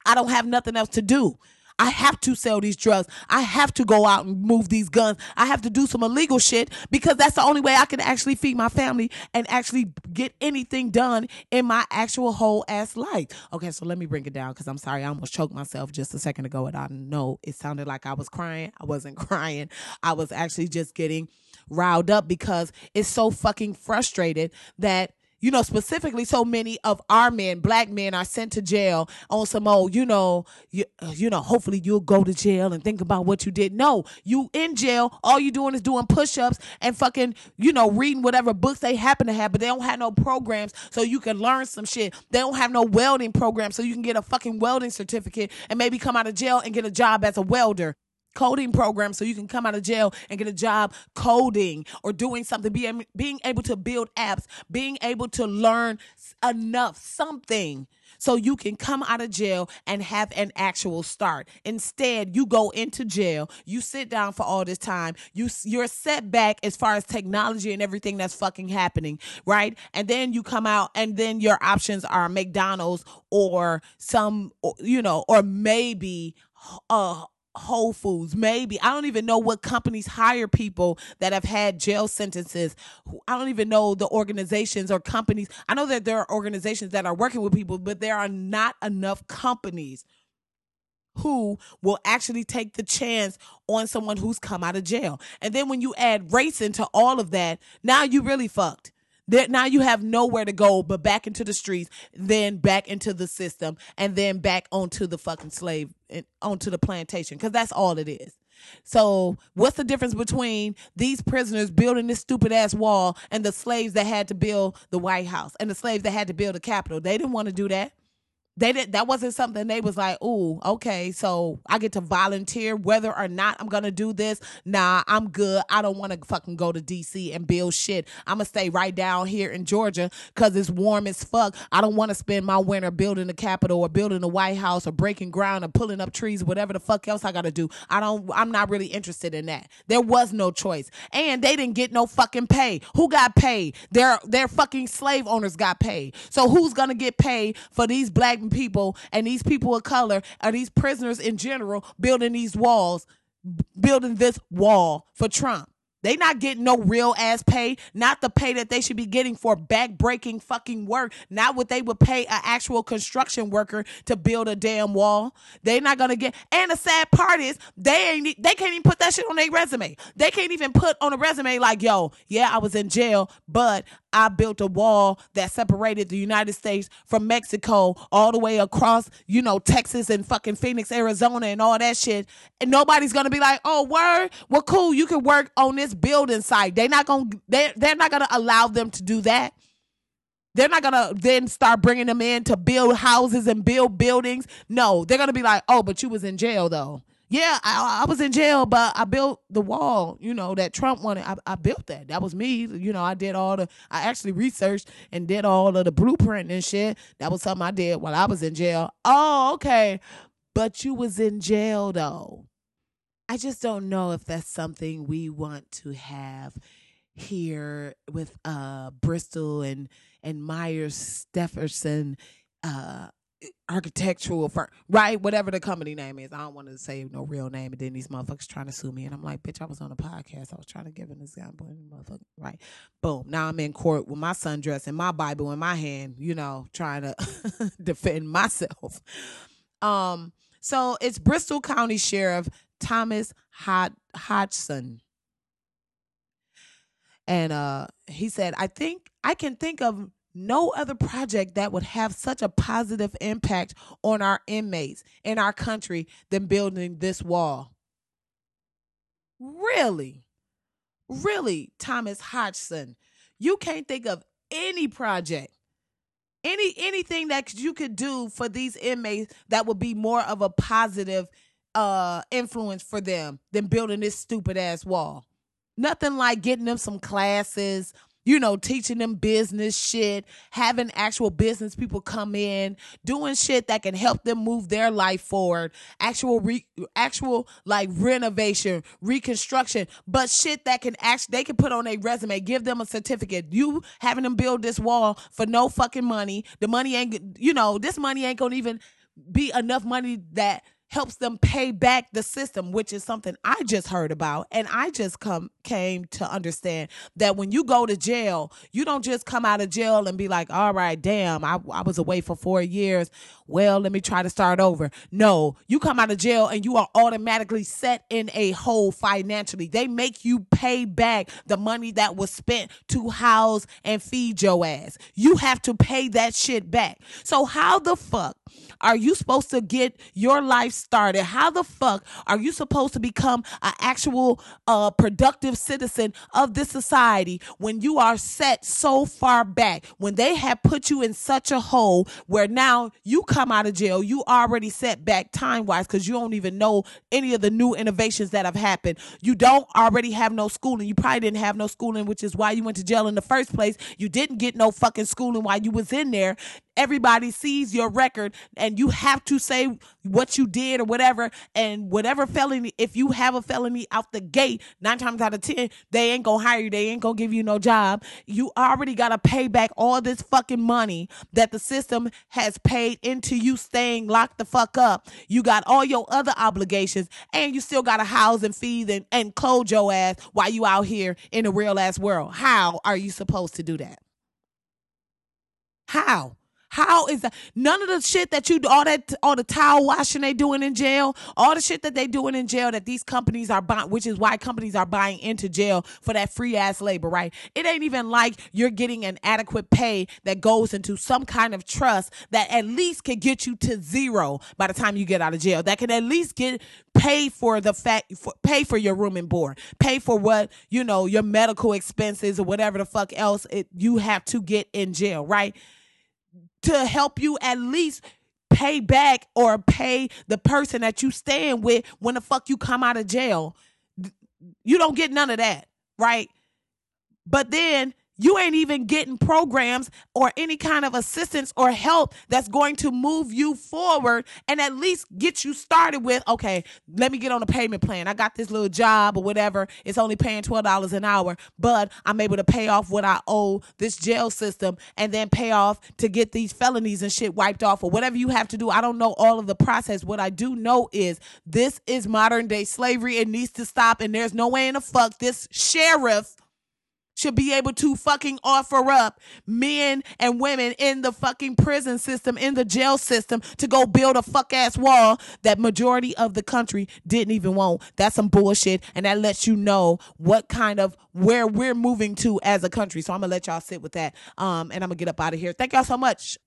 I don't have nothing else to do. I have to sell these drugs. I have to go out and move these guns. I have to do some illegal shit because that's the only way I can actually feed my family and actually get anything done in my actual whole ass life. Okay, so let me bring it down, because I'm sorry, I almost choked myself just a second ago, and I know it sounded like I was crying. I wasn't crying. I was actually just getting riled up because it's so fucking frustrated that, you know, specifically so many of our men, black men, are sent to jail on some old, you know, you, you know, hopefully you'll go to jail and think about what you did. No, you in jail, all you doing is doing push-ups and fucking, you know, reading whatever books they happen to have, but they don't have no programs so you can learn some shit. They don't have no welding program so you can get a fucking welding certificate and maybe come out of jail and get a job as a welder. Coding program so you can come out of jail and get a job coding or doing something, being, being able to build apps, being able to learn enough something so you can come out of jail and have an actual start. Instead, you go into jail, you sit down for all this time, you, you're set back as far as technology and everything that's fucking happening, right? And then you come out and then your options are McDonald's or some, you know, or maybe uh Whole Foods, maybe. I don't even know what companies hire people that have had jail sentences. I don't even know the organizations or companies. I know that there are organizations that are working with people, but there are not enough companies who will actually take the chance on someone who's come out of jail. And then when you add race into all of that, now you really fucked. That now you have nowhere to go but back into the streets, then back into the system, and then back onto the fucking slave, and onto the plantation, because that's all it is. So what's the difference between these prisoners building this stupid ass wall and the slaves that had to build the White House and the slaves that had to build the Capitol? They didn't want to do that. They did. That wasn't something they was like, ooh, okay, so I get to volunteer whether or not I'm going to do this. Nah, I'm good. I don't want to fucking go to D C and build shit. I'm going to stay right down here in Georgia because it's warm as fuck. I don't want to spend my winter building the Capitol or building the White House or breaking ground or pulling up trees, whatever the fuck else I got to do. I don't, I'm not really interested in that. There was no choice. And they didn't get no fucking pay. Who got paid? Their, their fucking slave owners got paid. So who's going to get paid for these black people and these people of color and these prisoners in general building these walls, building this wall for Trump? They not getting no real ass pay, not the pay that they should be getting for back-breaking fucking work, not what they would pay an actual construction worker to build a damn wall. They're not going to get, and the sad part is they ain't, they can't even put that shit on their resume. They can't even put on a resume like, yo, yeah, I was in jail, but I built a wall that separated the United States from Mexico all the way across, you know, Texas and fucking Phoenix, Arizona and all that shit. And nobody's going to be like, oh, word? Well, cool, you can work on this building site. They're not going to, they're, they're not going to allow them to do that. They're not going to then start bringing them in to build houses and build buildings. No, they're going to be like, oh, but you was in jail though. Yeah, I, I was in jail, but I built the wall, you know, that Trump wanted. I, I built that. That was me. You know, I did all the, I actually researched and did all of the blueprint and shit. That was something I did while I was in jail. Oh, okay. But you was in jail though. I just don't know if that's something we want to have here with uh, Bristol and, and Myers-Stephenson uh, architectural firm, right? Whatever the company name is. I don't want to say no real name, and then these motherfuckers trying to sue me. And I'm like, bitch, I was on a podcast. I was trying to give an example. Motherfucker, right? Boom. Now I'm in court with my sundress and my Bible in my hand, you know, trying to defend myself. Um. So it's Bristol County Sheriff Thomas Hod- Hodgson. And uh, he said, I think I can think of no other project that would have such a positive impact on our inmates in our country than building this wall. Really? Really, Thomas Hodgson? You can't think of any project any anything that you could do for these inmates that would be more of a positive uh, influence for them than building this stupid ass wall. Nothing like getting them some classes, you know, teaching them business shit, having actual business people come in, doing shit that can help them move their life forward, actual, re, actual like renovation, reconstruction, but shit that can actually, they can put on their resume, give them a certificate. You having them build this wall for no fucking money. The money ain't, you know, this money ain't gonna even be enough money that helps them pay back the system, which is something I just heard about. And I just come came to understand that when you go to jail, you don't just come out of jail and be like, all right, damn, I, I was away for four years. Well, let me try to start over. No, you come out of jail and you are automatically set in a hole financially. They make you pay back the money that was spent to house and feed your ass. You have to pay that shit back. So how the fuck are you supposed to get your life started? How the fuck are you supposed to become an actual uh, productive citizen of this society when you are set so far back, when they have put you in such a hole where now you come out of jail, you already set back time-wise because you don't even know any of the new innovations that have happened. You don't already have no schooling. You probably didn't have no schooling, which is why you went to jail in the first place. You didn't get no fucking schooling while you was in there. Everybody sees your record and you have to say what you did or whatever, and whatever felony, if you have a felony out the gate, nine times out of ten, they ain't gonna hire you. They ain't gonna give you no job. You already gotta pay back all this fucking money that the system has paid into you staying locked the fuck up. You got all your other obligations and you still gotta house and feed and, and clothe your ass while you out here in the real ass world. How are you supposed to do that? How? How is that? None of the shit that you do, all that, all the towel washing they doing in jail, all the shit that they doing in jail that these companies are buying, which is why companies are buying into jail for that free ass labor, right? It ain't even like you're getting an adequate pay that goes into some kind of trust that at least can get you to zero by the time you get out of jail. That can at least get pay for the fact, for, pay for your room and board, pay for what, you know, your medical expenses or whatever the fuck else it, you have to get in jail, right? To help you at least pay back or pay the person that you stand with when the fuck you come out of jail. You don't get none of that, right? But then you ain't even getting programs or any kind of assistance or help that's going to move you forward and at least get you started with, okay, let me get on a payment plan. I got this little job or whatever. It's only paying twelve dollars an hour, but I'm able to pay off what I owe this jail system and then pay off to get these felonies and shit wiped off or whatever you have to do. I don't know all of the process. What I do know is this is modern day slavery. It needs to stop, and there's no way in the fuck this sheriff should be able to fucking offer up men and women in the fucking prison system, in the jail system, to go build a fuck-ass wall that majority of the country didn't even want. That's some bullshit, and that lets you know what kind of, where we're moving to as a country. So I'm going to let y'all sit with that, um, and I'm going to get up out of here. Thank y'all so much.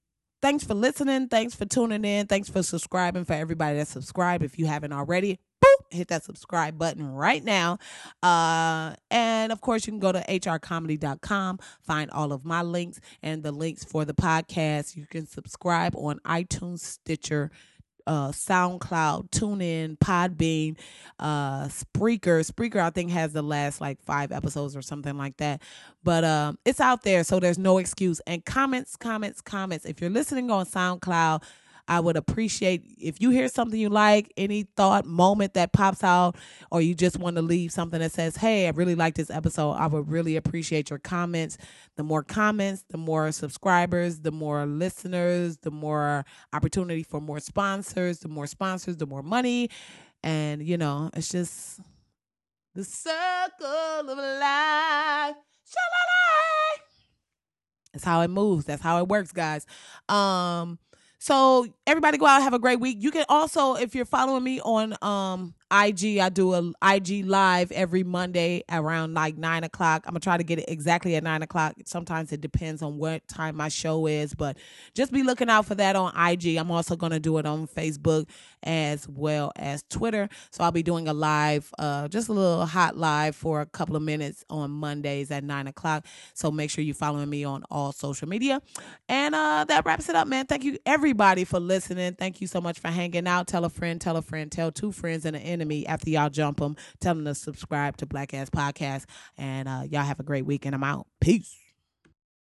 Thanks for listening. Thanks for tuning in. Thanks for subscribing, for everybody that subscribed. If you haven't already, hit that subscribe button right now. Uh, and of course, you can go to h r comedy dot com, find all of my links and the links for the podcast. You can subscribe on iTunes, Stitcher, uh, SoundCloud, TuneIn, Podbean, uh, Spreaker. Spreaker, I think, has the last like five episodes or something like that. But um, it's out there, so there's no excuse. And comments, comments, comments. If you're listening on SoundCloud, I would appreciate if you hear something you like, any thought, moment that pops out, or you just want to leave something that says, hey, I really like this episode. I would really appreciate your comments. The more comments, the more subscribers, the more listeners, the more opportunity for more sponsors, the more sponsors, the more money. And, you know, it's just the circle of life. Shalala! That's how it moves. That's how it works, guys. Um... So everybody go out and have a great week. You can also, if you're following me on um, I G. I do a I G live every Monday around like nine o'clock. I'm gonna try to get it exactly at nine o'clock. Sometimes it depends on what time my show is, but just be looking out for that on I G. I'm also gonna do it on Facebook as well as Twitter. So I'll be doing a live, uh, just a little hot live for a couple of minutes on Mondays at nine o'clock. So make sure you're following me on all social media. And uh, that wraps it up, man. Thank you everybody for listening. Thank you so much for hanging out. Tell a friend, tell a friend, tell two friends and an enemy after y'all jump them. Tell them to subscribe to Black Ass Podcast. And uh, y'all have a great week, and I'm out. Peace.